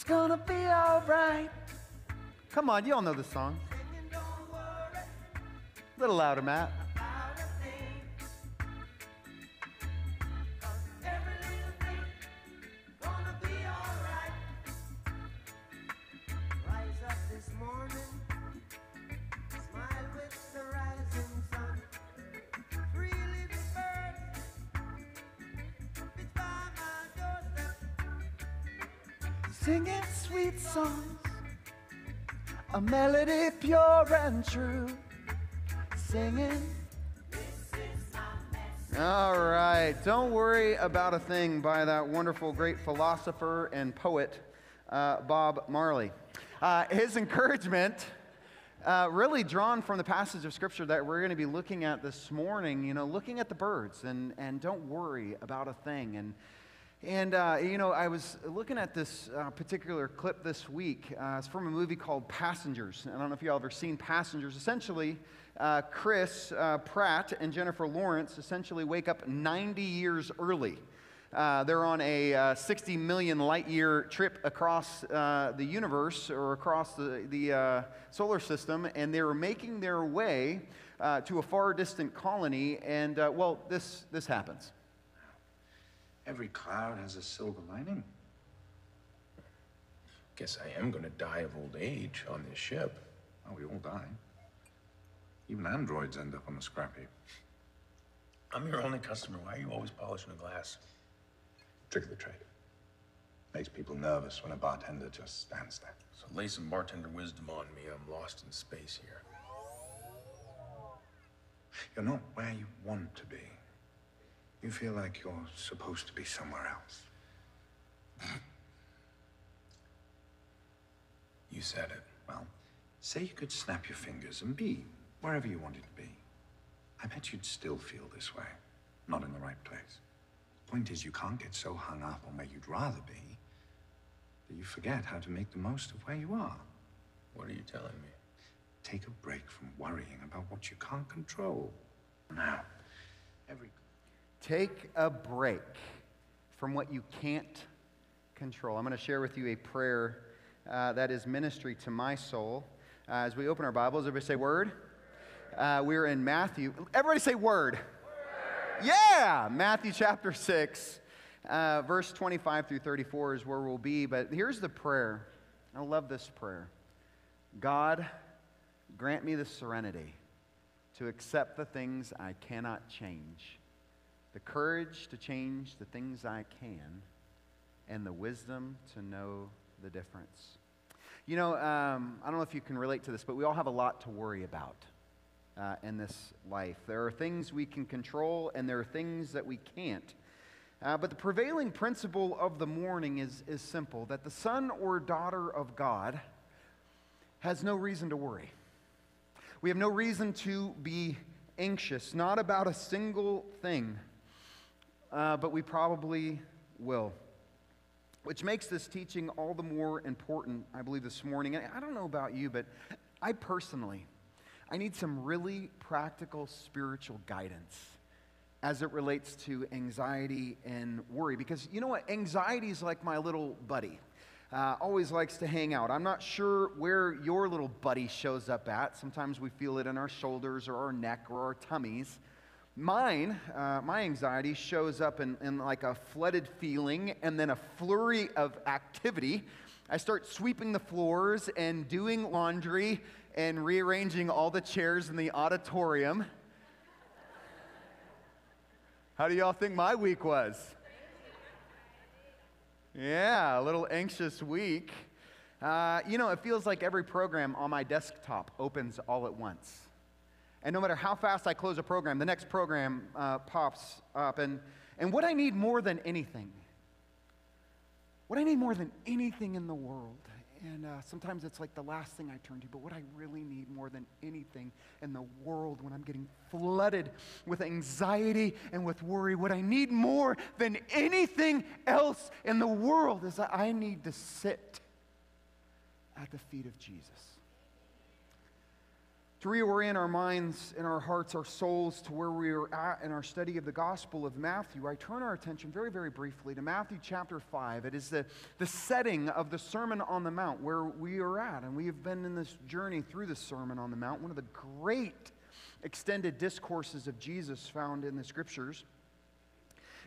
It's gonna be alright. Come on, you all know the song. Singing, don't worry. A little louder, Matt. About a thing. 'Cause every little thing gonna be alright. Rise up this morning. Smile with the rising sun. Free little bird. It's by my doorstep. Singing sweet songs. A melody pure and true. Singing. All right. Don't worry about a thing by that wonderful, great philosopher and poet, Bob Marley. His encouragement, really drawn from the passage of Scripture that we're going to be looking at this morning, you know, looking at the birds and don't worry about a thing. And you know, I was looking at this particular clip this week. It's from a movie called Passengers. I don't know if you all have ever seen Passengers. Essentially, Chris Pratt and Jennifer Lawrence essentially wake up 90 years early. They're on a 60 million light year trip across the universe, or across the solar system, and they were making their way to a far distant colony. And, well, this happens. Every cloud has a silver lining. Guess I am gonna die of old age on this ship. Oh, we all die. Even androids end up on the scrap heap. I'm your only customer. Why are you always polishing the glass? Trick of the trade. Makes people nervous when a bartender just stands there. So lay some bartender wisdom on me. I'm lost in space here. You're not where you want to be. You feel like you're supposed to be somewhere else. You said it. Well, say you could snap your fingers and be wherever you wanted to be. I bet you'd still feel this way, not in the right place. The point is, you can't get so hung up on where you'd rather be that you forget how to make the most of where you are. What are you telling me? Take a break from worrying about what you can't control. Now, take a break from what you can't control. I'm going to share with you a prayer that is ministry to my soul. As we open our Bibles, everybody say word. We're in Matthew. Everybody say word. Word. Yeah! Matthew chapter 6, verse 25 through 34 is where we'll be. But here's the prayer. I love this prayer. God, grant me the serenity to accept the things I cannot change, the courage to change the things I can, and the wisdom to know the difference. You know, I don't know if you can relate to this, but we all have a lot to worry about in this life. There are things we can control, and there are things that we can't. But the prevailing principle of the morning is simple, that the son or daughter of God has no reason to worry. We have no reason to be anxious, not about a single thing. But we probably will, which makes this teaching all the more important, I believe, this morning. And I don't know about you, but I personally, I need some really practical spiritual guidance as it relates to anxiety and worry. Because you know what? Anxiety is like my little buddy. Always likes to hang out. I'm not sure where your little buddy shows up at. Sometimes we feel it in our shoulders or our neck or our tummies. My anxiety shows up in like a flooded feeling and then a flurry of activity. I start sweeping the floors and doing laundry and rearranging all the chairs in the auditorium. How do y'all think my week was? Yeah, a little anxious week. You know, it feels like every program on my desktop opens all at once. And no matter how fast I close a program, the next program pops up. And what I need more than anything, what I need more than anything in the world, and sometimes it's like the last thing I turn to, but what I really need more than anything in the world when I'm getting flooded with anxiety and with worry, what I need more than anything else in the world is that I need to sit at the feet of Jesus. to reorient our minds and our hearts, our souls, to where we are at in our study of the Gospel of Matthew, I turn our attention very, very briefly to Matthew chapter 5. It is the setting of the Sermon on the Mount where we are at, and we have been in this journey through the Sermon on the Mount, one of the great extended discourses of Jesus found in the Scriptures.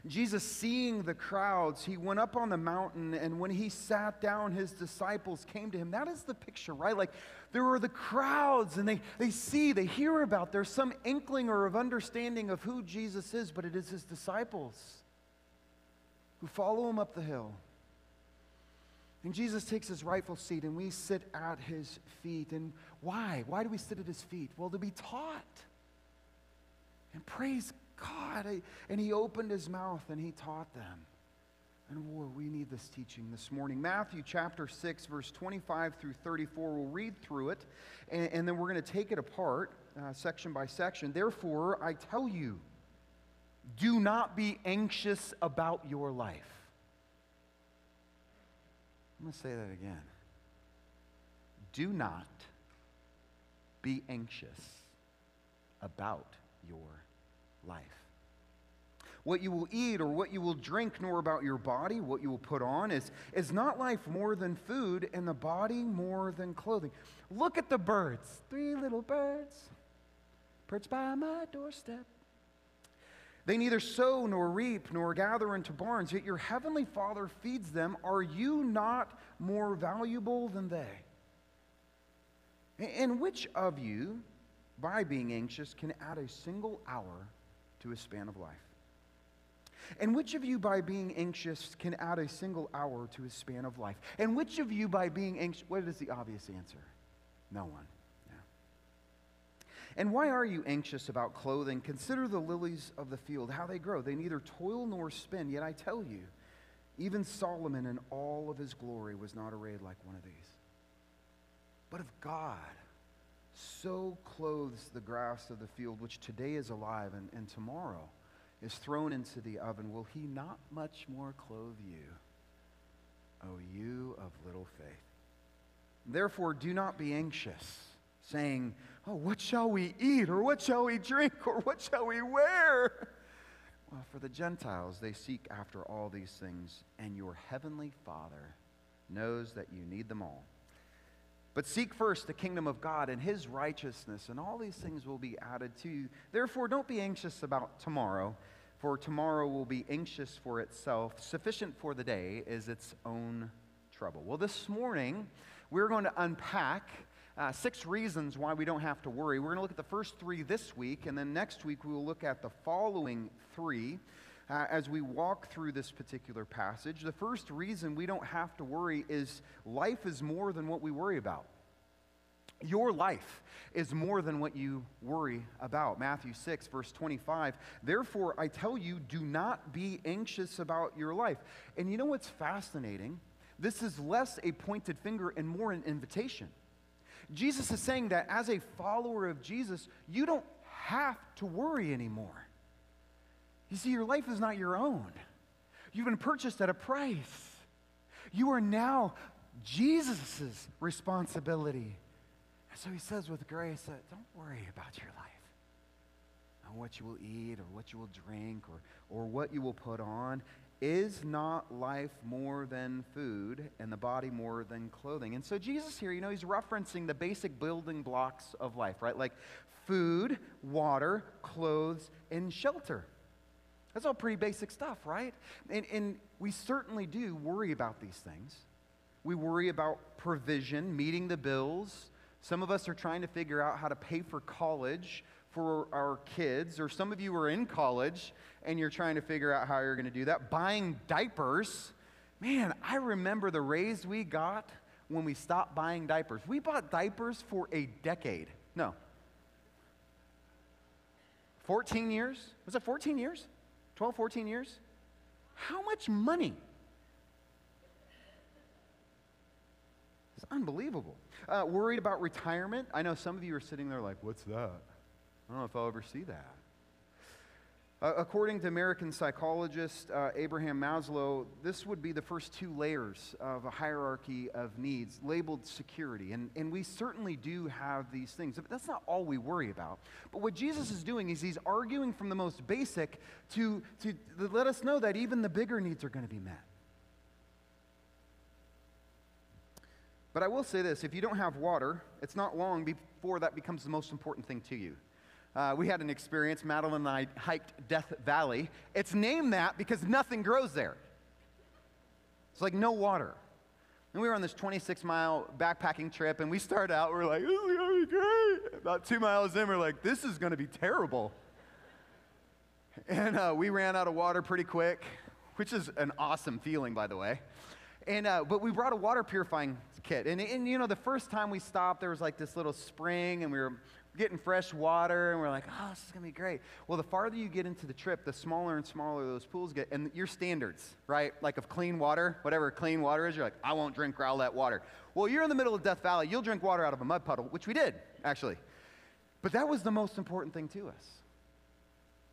Jesus, seeing the crowds, he went up on the mountain, and when he sat down, his disciples came to him. That is the picture, right? Like, there are the crowds, and they see, they hear about. There's some inkling or of understanding of who Jesus is, but it is his disciples who follow him up the hill. And Jesus takes his rightful seat, and we sit at his feet. And why? Why do we sit at his feet? Well, to be taught. And praise God, and he opened his mouth and he taught them. And whoa, we need this teaching this morning. Matthew chapter 6, verse 25 through 34. We'll read through it, and then we're going to take it apart section by section. Therefore, I tell you, do not be anxious about your life. I'm going to say that again. Do not be anxious about your life. What you will eat or what you will drink, nor about your body, what you will put on, is not life more than food, and the body more than clothing. Look at the birds. Three little birds perched by my doorstep. They neither sow nor reap nor gather into barns, yet your heavenly Father feeds them. Are you not more valuable than they? And which of you, by being anxious, can add a single hour to a span of life? And which of you, by being anxious, can add a single hour to a span of life? And which of you, by being anxious, what is the obvious answer? No one. Yeah. And why are you anxious about clothing? Consider the lilies of the field, how they grow. They neither toil nor spin. Yet I tell you, even Solomon in all of his glory was not arrayed like one of these. But if God so clothes the grass of the field, which today is alive and tomorrow is thrown into the oven, will he not much more clothe you, O you of little faith? Therefore, do not be anxious, saying, oh, what shall we eat, or what shall we drink, or what shall we wear? Well, for the Gentiles, they seek after all these things, and your heavenly Father knows that you need them all. But seek first the kingdom of God and his righteousness, and all these things will be added to you. Therefore, don't be anxious about tomorrow, for tomorrow will be anxious for itself. Sufficient for the day is its own trouble. Well, this morning, we're going to unpack 6 reasons why we don't have to worry. We're going to look at the first 3 this week, and then next week we will look at the following 3. As we walk through this particular passage, the first reason we don't have to worry is life is more than what we worry about. Your life is more than what you worry about. Matthew 6, verse 25, therefore I tell you, do not be anxious about your life. And you know what's fascinating? This is less a pointed finger and more an invitation. Jesus is saying that as a follower of Jesus, you don't have to worry anymore. You see, your life is not your own. You've been purchased at a price. You are now Jesus' responsibility. And so he says with grace that don't worry about your life. And what you will eat or what you will drink or what you will put on. Is not life more than food and the body more than clothing? And so Jesus here, you know, he's referencing the basic building blocks of life, right? Like food, water, clothes, and shelter. That's all pretty basic stuff, right? And we certainly do worry about these things. We worry about provision, meeting the bills. Some of us are trying to figure out how to pay for college for our kids, or some of you are in college and you're trying to figure out how you're going to do that. Buying diapers. Man, I remember the raise we got when we stopped buying diapers. We bought diapers for a decade. No. 14 years? Was it 14 years? 12, 14 years? How much money? It's unbelievable. Worried about retirement. I know some of you are sitting there like, what's that? I don't know if I'll ever see that. According to American psychologist Abraham Maslow, this would be the first two layers of a hierarchy of needs, labeled security. And we certainly do have these things. But that's not all we worry about. But what Jesus is doing is he's arguing from the most basic to let us know that even the bigger needs are going to be met. But I will say this, if you don't have water, it's not long before that becomes the most important thing to you. We had an experience, Madeline and I hiked Death Valley. It's named that because nothing grows there. It's like no water. And we were on this 26-mile backpacking trip, and we started out, we're like, this is going to be great. About 2 miles in, we're like, this is going to be terrible. And we ran out of water pretty quick, which is an awesome feeling, by the way. And, but we brought a water purifying kit. And, you know, the first time we stopped, there was like this little spring, and we were getting fresh water, and we're like, oh, this is going to be great. Well, the farther you get into the trip, the smaller and smaller those pools get. And your standards, right, like of clean water, whatever clean water is, you're like, I won't drink Rolex water. Well, you're in the middle of Death Valley. You'll drink water out of a mud puddle, which we did, actually. But that was the most important thing to us.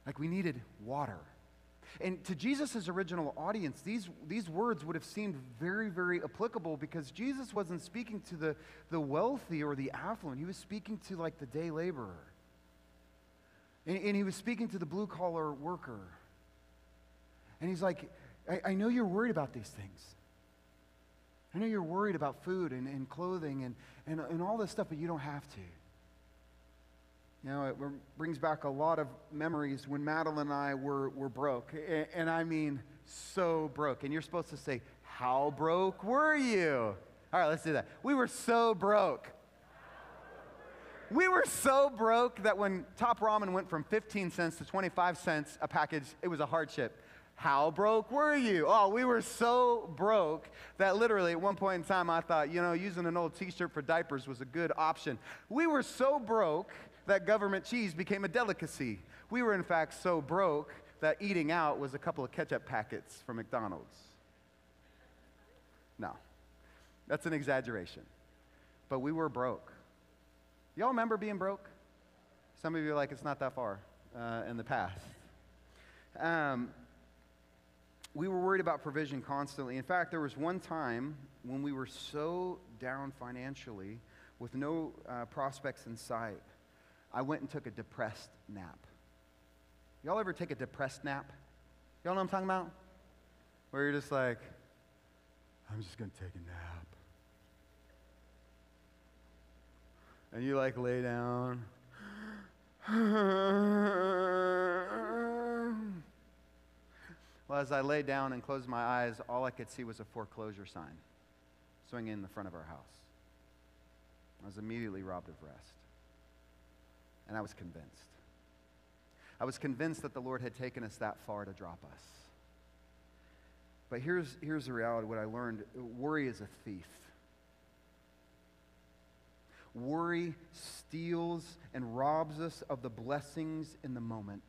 Like, we needed water. And to Jesus' original audience, these words would have seemed very, very applicable because Jesus wasn't speaking to the wealthy or the affluent. He was speaking to, like, the day laborer. And he was speaking to the blue-collar worker. And he's like, I know you're worried about these things. I know you're worried about food and clothing and all this stuff, but you don't have to. You know, it brings back a lot of memories when Madeline and I were broke, and I mean so broke. And you're supposed to say, how broke were you? All right, let's do that. We were so broke. We were so broke that when Top Ramen went from 15 cents to 25 cents a package, it was a hardship. How broke were you? Oh, we were so broke that literally at one point in time I thought, you know, using an old T-shirt for diapers was a good option. We were so broke that government cheese became a delicacy. We were, in fact, so broke that eating out was a couple of ketchup packets from McDonald's. No, that's an exaggeration. But we were broke. Y'all remember being broke? Some of you are like, it's not that far in the past. We were worried about provision constantly. In fact, there was one time when we were so down financially with no prospects in sight, I went and took a depressed nap. Y'all ever take a depressed nap? Y'all know what I'm talking about? Where you're just like, I'm just going to take a nap. And you like lay down. Well, as I lay down and closed my eyes, all I could see was a foreclosure sign swinging in the front of our house. I was immediately robbed of rest. And I was convinced. I was convinced that the Lord had taken us that far to drop us. But here's the reality, what I learned. Worry is a thief. Worry steals and robs us of the blessings in the moment.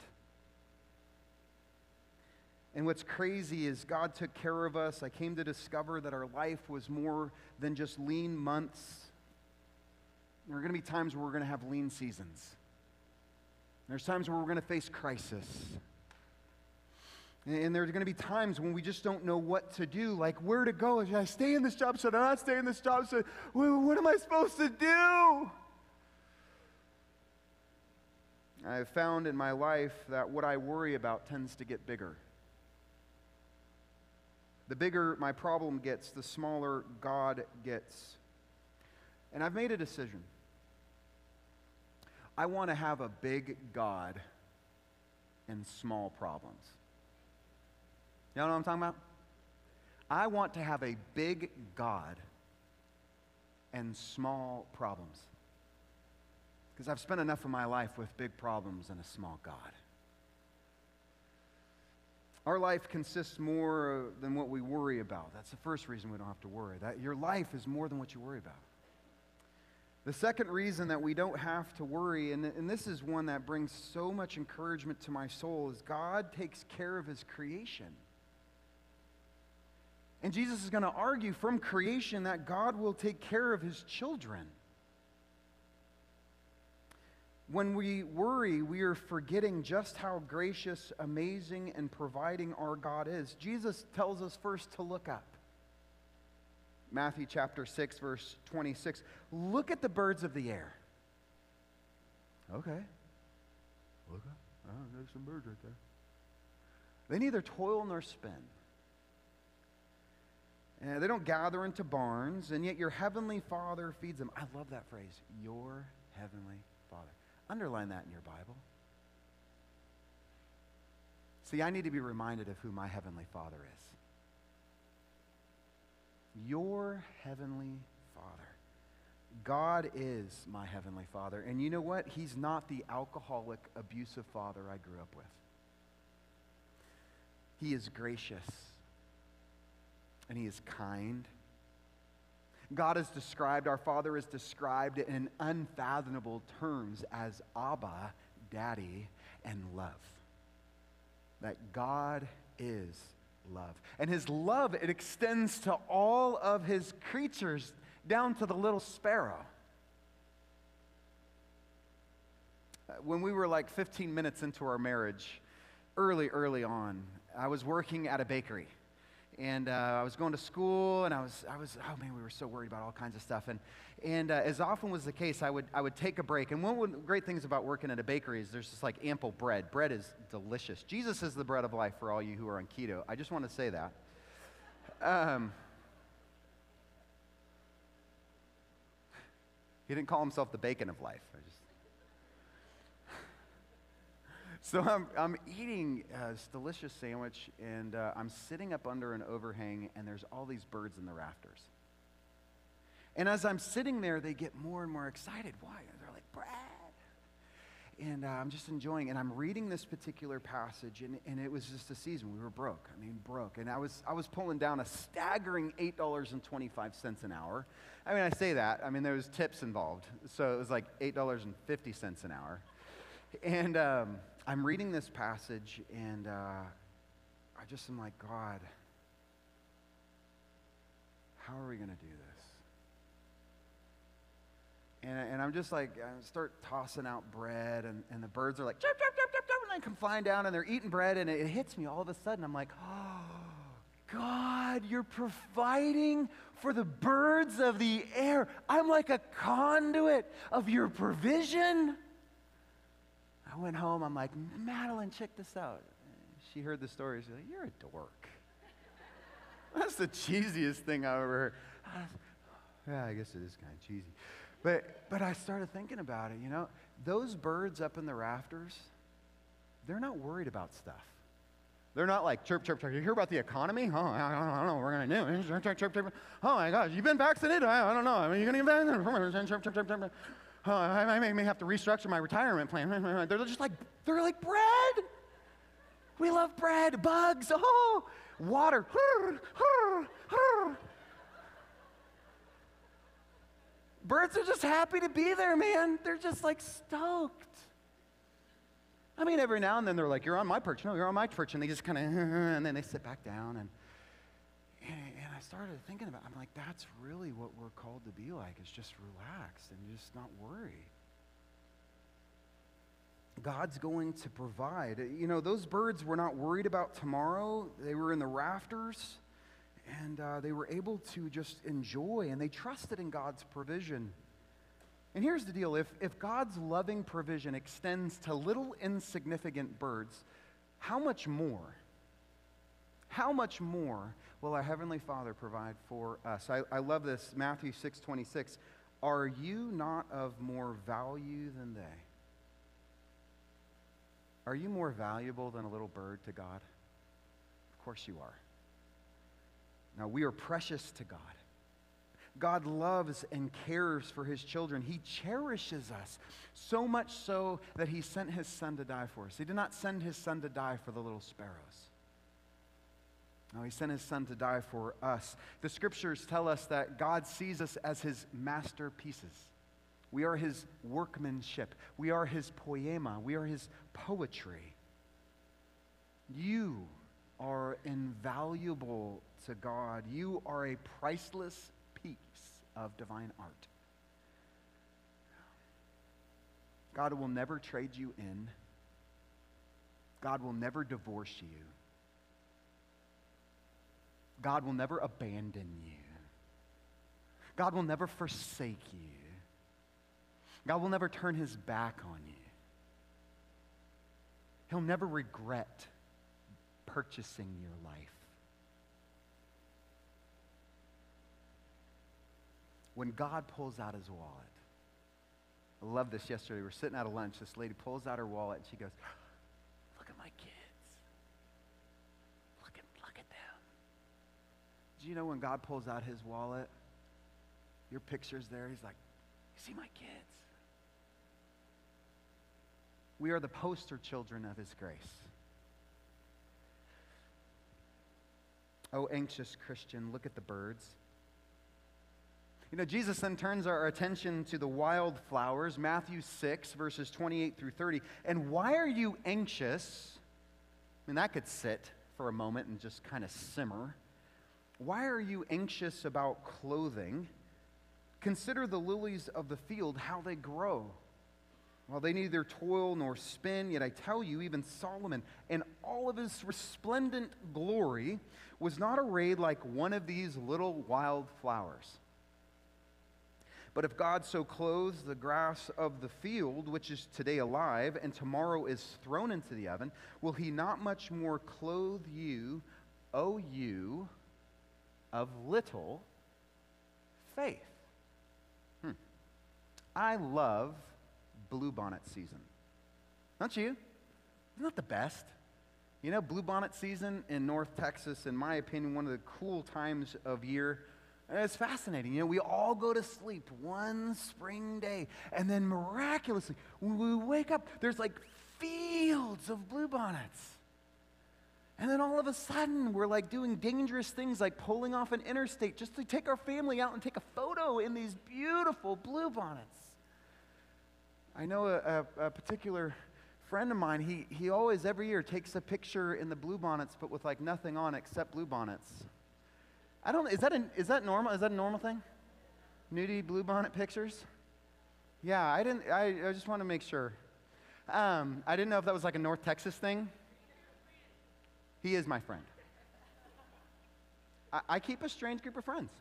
And what's crazy is God took care of us. I came to discover that our life was more than just lean months. There are going to be times where we're going to have lean seasons. There's times where we're going to face crisis. And there's going to be times when we just don't know what to do, like where to go. Should I stay in this job? Should I not stay in this job? What am I supposed to do? I've found in my life that what I worry about tends to get bigger. The bigger my problem gets, the smaller God gets. And I've made a decision. I want to have a big God and small problems. You know what I'm talking about? I want to have a big God and small problems. Because I've spent enough of my life with big problems and a small God. Our life consists more than what we worry about. That's the first reason we don't have to worry. That your life is more than what you worry about. The second reason that we don't have to worry, and this is one that brings so much encouragement to my soul, is God takes care of his creation. And Jesus is going to argue from creation that God will take care of his children. When we worry, we are forgetting just how gracious, amazing, and providing our God is. Jesus tells us first to look up. Matthew chapter 6, verse 26. Look at the birds of the air. Okay. Look up. Oh, there's some birds right there. They neither toil nor spin. They don't gather into barns, and yet your heavenly Father feeds them. I love that phrase, your heavenly Father. Underline that in your Bible. See, I need to be reminded of who my heavenly Father is. Your heavenly Father. God is my heavenly Father. And you know what? He's not the alcoholic, abusive father I grew up with. He is gracious, and he is kind. God is described, our Father is described in unfathomable terms as Abba, Daddy, and love. That God is love. And his love, it extends to all of his creatures, down to the little sparrow. When we were like 15 minutes into our marriage, early on, I was working at a bakery. And I was going to school, and I was oh man, we were so worried about all kinds of stuff. And as often was the case, I would take a break. And one of the great things about working at a bakery is there's just like ample bread. Bread is delicious. Jesus is the bread of life for all you who are on keto. I just want to say that. He didn't call himself the bacon of life. So I'm eating this delicious sandwich, and I'm sitting up under an overhang, and there's all these birds in the rafters. And as I'm sitting there, they get more and more excited. Why? They're like, Brad. And I'm just enjoying, and I'm reading this particular passage, and it was just a season. We were broke. I mean, broke. And I was pulling down a staggering $8.25 an hour. I mean, I say that. I mean, there was tips involved. So it was like $8.50 an hour. And I'm reading this passage, and I just am like, God, how are we going to do this? And I'm just like, I start tossing out bread, and the birds are like, chirp, chirp, chirp, chirp, chirp, and they come flying down, and they're eating bread, and it hits me all of a sudden. I'm like, oh, God, you're providing for the birds of the air. I'm like a conduit of your provision. I went home, I'm like, Madeline, check this out. She heard the story, she's like, you're a dork. That's the cheesiest thing I've ever heard. Yeah, I guess it is kind of cheesy. But I started thinking about it, you know. Those birds up in the rafters, they're not worried about stuff. They're not like, chirp, chirp, chirp. You hear about the economy? Oh, I don't know what we're going to do. Chirp, chirp, chirp, chirp. Oh, my gosh, you've been vaccinated? I don't know. I mean, you're going to get vaccinated? Chirp, chirp, chirp, chirp. Oh, I may have to restructure my retirement plan. They're just like, they're like bread. We love bread, bugs, oh, water. Birds are just happy to be there, man. They're just like stoked. I mean, every now and then they're like, you're on my perch. No, you're on my perch. And they just kind of, and then they sit back down. And I started thinking about it. I'm like, that's really what we're called to be like, is just relaxed and just not worry. God's going to provide. You know, those birds were not worried about tomorrow. They were in the rafters, and they were able to just enjoy, and they trusted in God's provision. And here's the deal. If God's loving provision extends to little insignificant birds, how much more? How much more will our Heavenly Father provide for us? I love this, Matthew 6:26. Are you not of more value than they? Are you more valuable than a little bird to God? Of course you are. Now, we are precious to God. God loves and cares for his children. He cherishes us, so much so that he sent his son to die for us. He did not send his son to die for the little sparrows. No, he sent his son to die for us. The scriptures tell us that God sees us as his masterpieces. We are his workmanship. We are his poema. We are his poetry. You are invaluable to God. You are a priceless piece of divine art. God will never trade you in. God will never divorce you. God will never abandon you. God will never forsake you. God will never turn his back on you. He'll never regret purchasing your life. When God pulls out his wallet, I love this. Yesterday, we're sitting at a lunch. This lady pulls out her wallet and she goes, "Look at my kids. Look at them." Do you know when God pulls out his wallet, your picture's there? He's like, "You see my kids?" We are the poster children of his grace. Oh, anxious Christian, look at the birds. You know, Jesus then turns our attention to the wildflowers, Matthew 6, verses 28 through 30. And why are you anxious? I mean, that could sit for a moment and just kind of simmer. Why are you anxious about clothing? Consider the lilies of the field, how they grow. While they neither toil nor spin, yet I tell you, even Solomon in all of his resplendent glory was not arrayed like one of these little wildflowers. But if God so clothes the grass of the field, which is today alive and tomorrow is thrown into the oven, will he not much more clothe you, O you of little faith? I love bluebonnet season. Don't you? Isn't that the best? You know, bluebonnet season in North Texas, in my opinion, one of the cool times of year. And it's fascinating. You know, we all go to sleep one spring day, and then miraculously, when we wake up, there's like fields of bluebonnets. And then all of a sudden, we're like doing dangerous things like pulling off an interstate just to take our family out and take a photo in these beautiful bluebonnets. I know a particular friend of mine, he always every year takes a picture in the bluebonnets, but with like nothing on except bluebonnets. I don't, is that normal? Is that a normal thing? Nudie bluebonnet pictures? Yeah, I just want to make sure. I didn't know if that was like a North Texas thing. He is my friend. I keep a strange group of friends.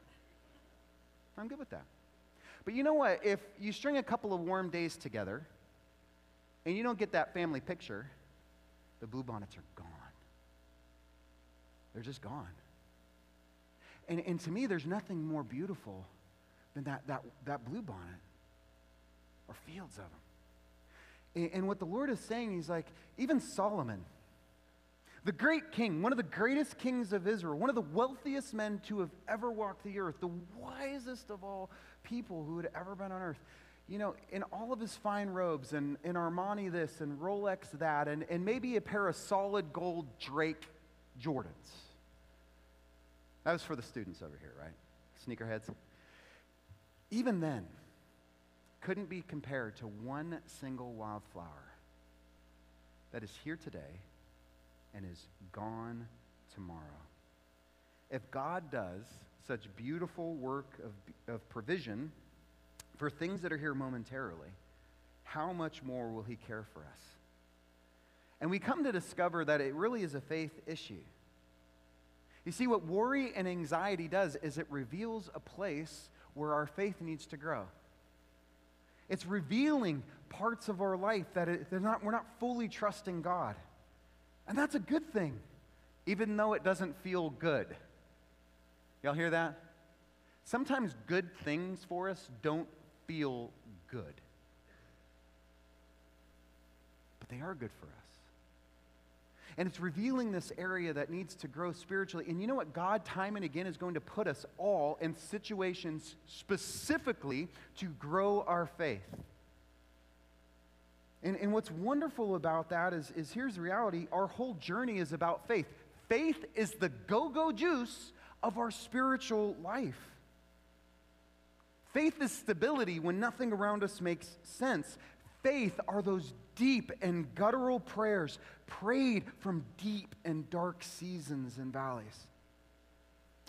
I'm good with that. But you know what? If you string a couple of warm days together and you don't get that family picture, the bluebonnets are gone. They're just gone. And to me, there's nothing more beautiful than that blue bonnet or fields of them. And what the Lord is saying, he's like, even Solomon, the great king, one of the greatest kings of Israel, one of the wealthiest men to have ever walked the earth, the wisest of all people who had ever been on earth, you know, in all of his fine robes and in Armani this and Rolex that and maybe a pair of solid gold Drake Jordans. That was for the students over here, right? Sneakerheads. Even then, couldn't be compared to one single wildflower that is here today and is gone tomorrow. If God does such beautiful work of provision for things that are here momentarily, how much more will he care for us? And we come to discover that it really is a faith issue. You see, what worry and anxiety does is it reveals a place where our faith needs to grow. It's revealing parts of our life that we're not fully trusting God. And that's a good thing, even though it doesn't feel good. Y'all hear that? Sometimes good things for us don't feel good. But they are good for us. And it's revealing this area that needs to grow spiritually. And you know what? God, time and again, is going to put us all in situations specifically to grow our faith. And what's wonderful about that is here's the reality. Our whole journey is about faith. Faith is the go-go juice of our spiritual life. Faith is stability when nothing around us makes sense. Faith are those deep and guttural prayers prayed from deep and dark seasons and valleys.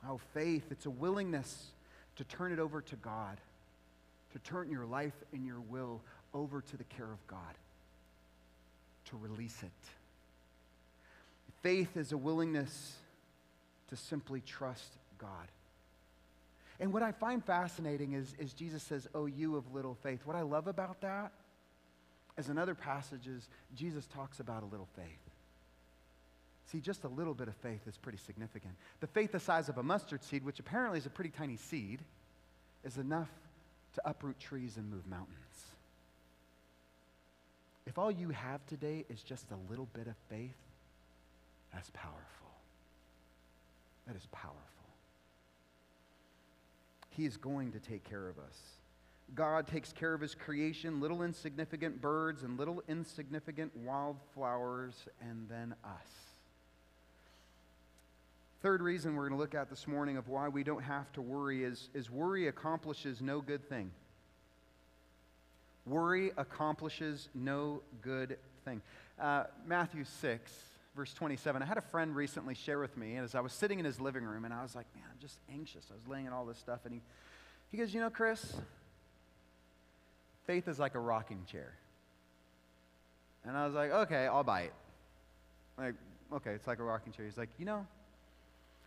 Oh, faith, it's a willingness to turn it over to God, to turn your life and your will over to the care of God, to release it. Faith is a willingness to simply trust God. And what I find fascinating is Jesus says, "Oh, you of little faith." What I love about that is in other passages, Jesus talks about a little faith. See, just a little bit of faith is pretty significant. The faith the size of a mustard seed, which apparently is a pretty tiny seed, is enough to uproot trees and move mountains. If all you have today is just a little bit of faith, that's powerful. That is powerful. He is going to take care of us. God takes care of his creation, little insignificant birds and little insignificant wildflowers, and then us. Third reason we're going to look at this morning of why we don't have to worry is worry accomplishes no good thing. Worry accomplishes no good thing. Matthew 6. Verse 27, I had a friend recently share with me, and as I was sitting in his living room, and I was like, man, I'm just anxious. I was laying in all this stuff, and he goes, you know, Chris, faith is like a rocking chair. And I was like, okay, I'll buy it. Like, okay, it's like a rocking chair. He's like, you know,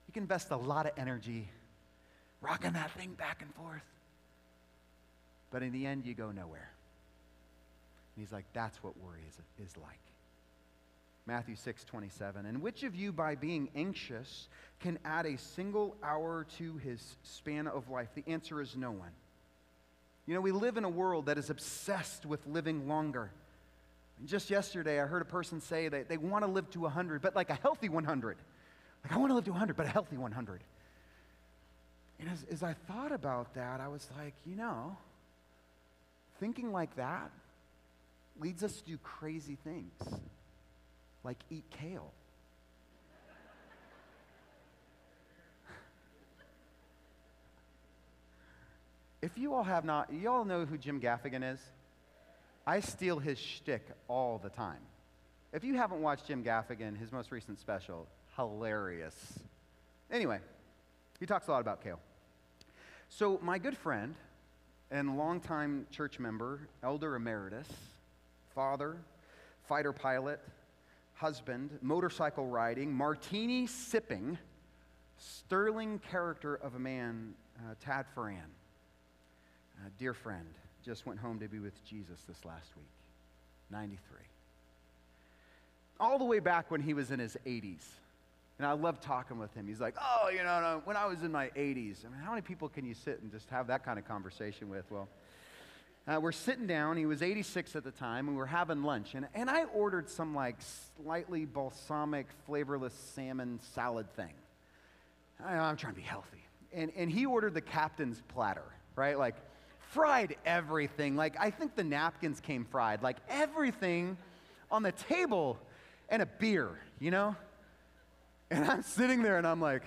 you can invest a lot of energy rocking that thing back and forth, but in the end, you go nowhere. And he's like, that's what worry is like. Matthew 6:27, and which of you by being anxious can add a single hour to his span of life? The answer is no one. You know, we live in a world that is obsessed with living longer. And just yesterday, I heard a person say that they want to live to 100, but like a healthy 100. Like, I want to live to 100, but a healthy 100. And as I thought about that, I was like, you know, thinking like that leads us to do crazy things. Like eat kale. If you all have not, you all know who Jim Gaffigan is? I steal his shtick all the time. If you haven't watched Jim Gaffigan, his most recent special, hilarious. Anyway, he talks a lot about kale. So my good friend and longtime church member, elder emeritus, father, fighter pilot, husband, motorcycle riding, martini sipping, sterling character of a man, Tad Ferran, a dear friend, just went home to be with Jesus this last week, 93. All the way back when he was in his 80s, and I love talking with him. He's like, oh, you know, no, when I was in my 80s, I mean, how many people can you sit and just have that kind of conversation with? Well, we're sitting down, he was 86 at the time, and we were having lunch, and I ordered some like slightly balsamic, flavorless salmon salad thing. I'm trying to be healthy. And he ordered the captain's platter, right? Like, fried everything. Like, I think the napkins came fried. Like, everything on the table and a beer, you know? And I'm sitting there, and I'm like...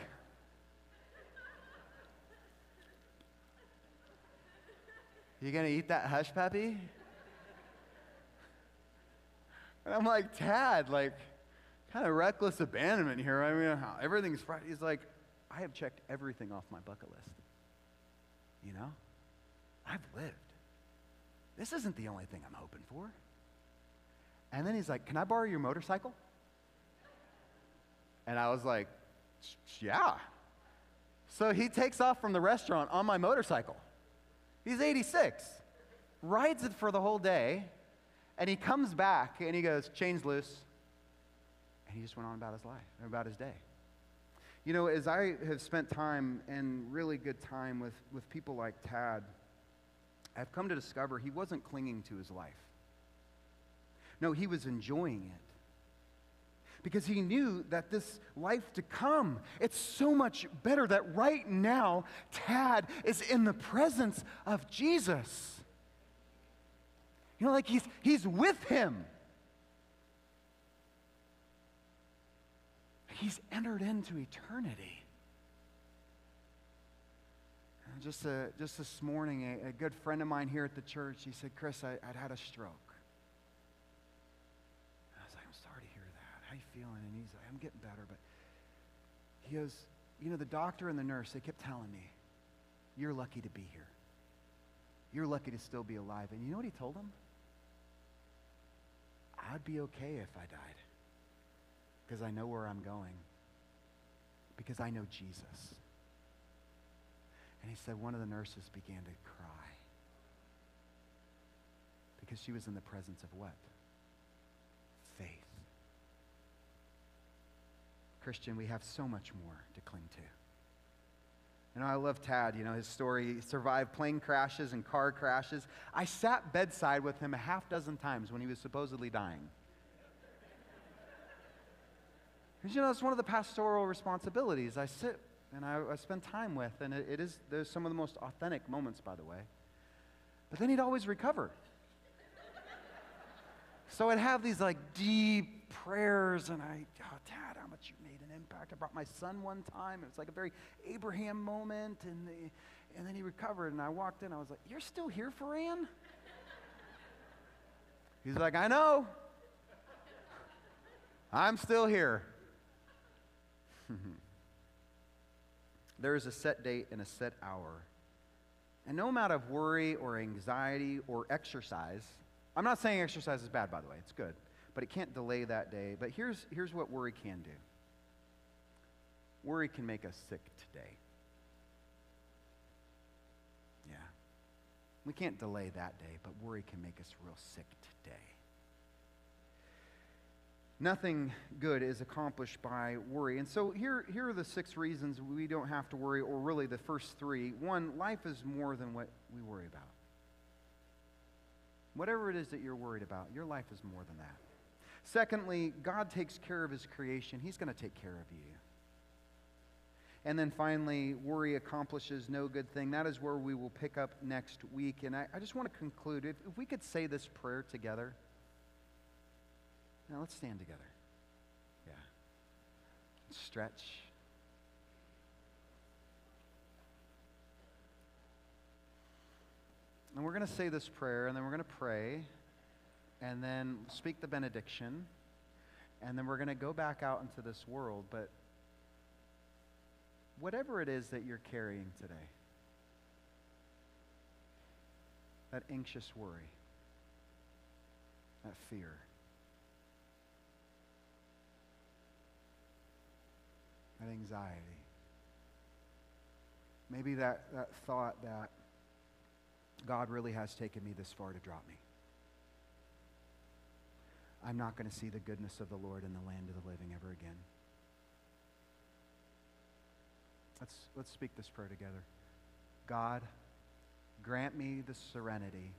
you gonna eat that hush puppy? And I'm like, Tad, like, kind of reckless abandonment here. I mean, everything's fried. He's like, I have checked everything off my bucket list. You know? I've lived. This isn't the only thing I'm hoping for. And then he's like, can I borrow your motorcycle? And I was like, yeah. So he takes off from the restaurant on my motorcycle. He's 86, rides it for the whole day, and he comes back, and he goes, chain's loose, and he just went on about his life, about his day. You know, as I have spent time, and really good time, with people like Tad, I've come to discover he wasn't clinging to his life. No, he was enjoying it, because he knew that this life to come, it's so much better that right now Tad is in the presence of Jesus. You know, like he's with him. He's entered into eternity. And just this morning, a good friend of mine here at the church, he said, Chris, I'd had a stroke. Feeling, and he's like, I'm getting better, but he goes, you know, the doctor and the nurse, they kept telling me, you're lucky to be here. You're lucky to still be alive. And you know what he told them? I'd be okay if I died because I know where I'm going, because I know Jesus. And he said one of the nurses began to cry because she was in the presence of what? Faith. Christian, we have so much more to cling to. You know, I love Tad, you know, his story. He survived plane crashes and car crashes. I sat bedside with him a half dozen times when he was supposedly dying. Because, you know, it's one of the pastoral responsibilities I sit and I spend time with, and it is, there's some of the most authentic moments, by the way. But then he'd always recover. So I'd have these, like, deep prayers, and Tad, how much you made an impact. I brought my son one time. It was like a very Abraham moment, and then he recovered, and I walked in. I was like, you're still here, Ferran? He's like, I know. I'm still here. There is a set date and a set hour. And no amount of worry or anxiety or exercise — I'm not saying exercise is bad, by the way. It's good. But it can't delay that day. But here's what worry can do. Worry can make us sick today. Yeah. We can't delay that day, but worry can make us real sick today. Nothing good is accomplished by worry. And so here are the 6 reasons we don't have to worry, or really the first 3. 1, life is more than what we worry about. Whatever it is that you're worried about, your life is more than that. Secondly, God takes care of his creation. He's going to take care of you. And then finally, worry accomplishes no good thing. That is where we will pick up next week. And I just want to conclude. If we could say this prayer together. Now let's stand together. Yeah. Stretch. And we're going to say this prayer, and then we're going to pray, and then speak the benediction, and then we're going to go back out into this world. But whatever it is that you're carrying today, that anxious worry, that fear, that anxiety, maybe that thought that God really has taken me this far to drop me. I'm not going to see the goodness of the Lord in the land of the living ever again. Let's speak this prayer together. God, grant me the serenity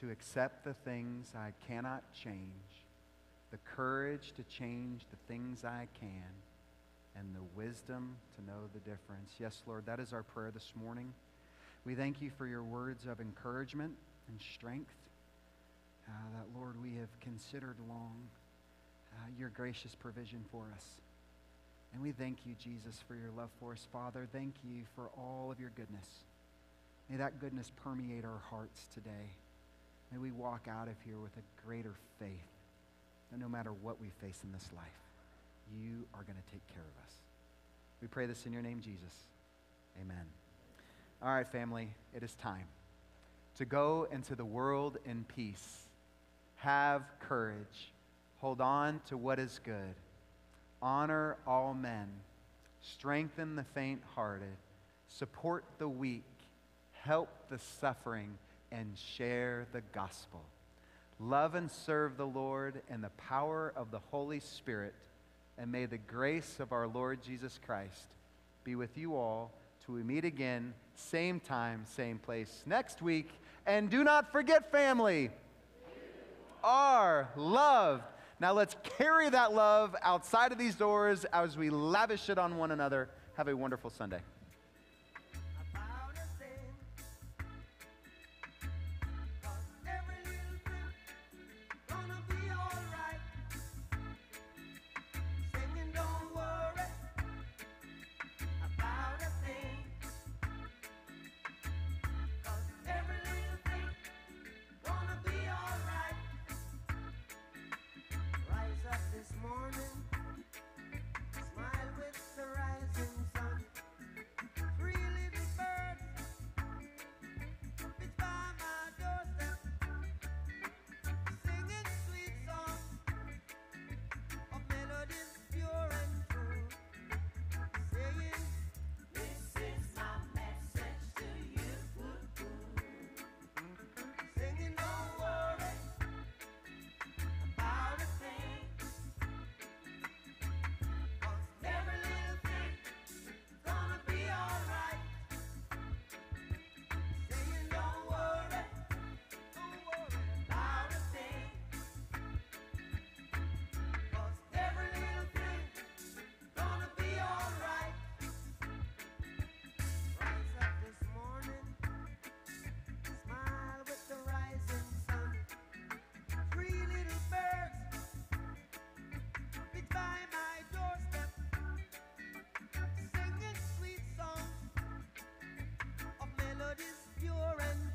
to accept the things I cannot change, the courage to change the things I can, and the wisdom to know the difference. Yes, Lord, that is our prayer this morning. We thank you for your words of encouragement and strength that, Lord, we have considered long, your gracious provision for us. And we thank you, Jesus, for your love for us. Father, thank you for all of your goodness. May that goodness permeate our hearts today. May we walk out of here with a greater faith that no matter what we face in this life, you are going to take care of us. We pray this in your name, Jesus. Amen. All right, family, it is time to go into the world in peace. Have courage. Hold on to what is good. Honor all men. Strengthen the faint-hearted. Support the weak. Help the suffering. And share the gospel. Love and serve the Lord in the power of the Holy Spirit. And may the grace of our Lord Jesus Christ be with you all till we meet again, same time, same place next week. And do not forget, family, you are loved. Now let's carry that love outside of these doors as we lavish it on one another. Have a wonderful Sunday. Morning, smile with the rising sun. you're an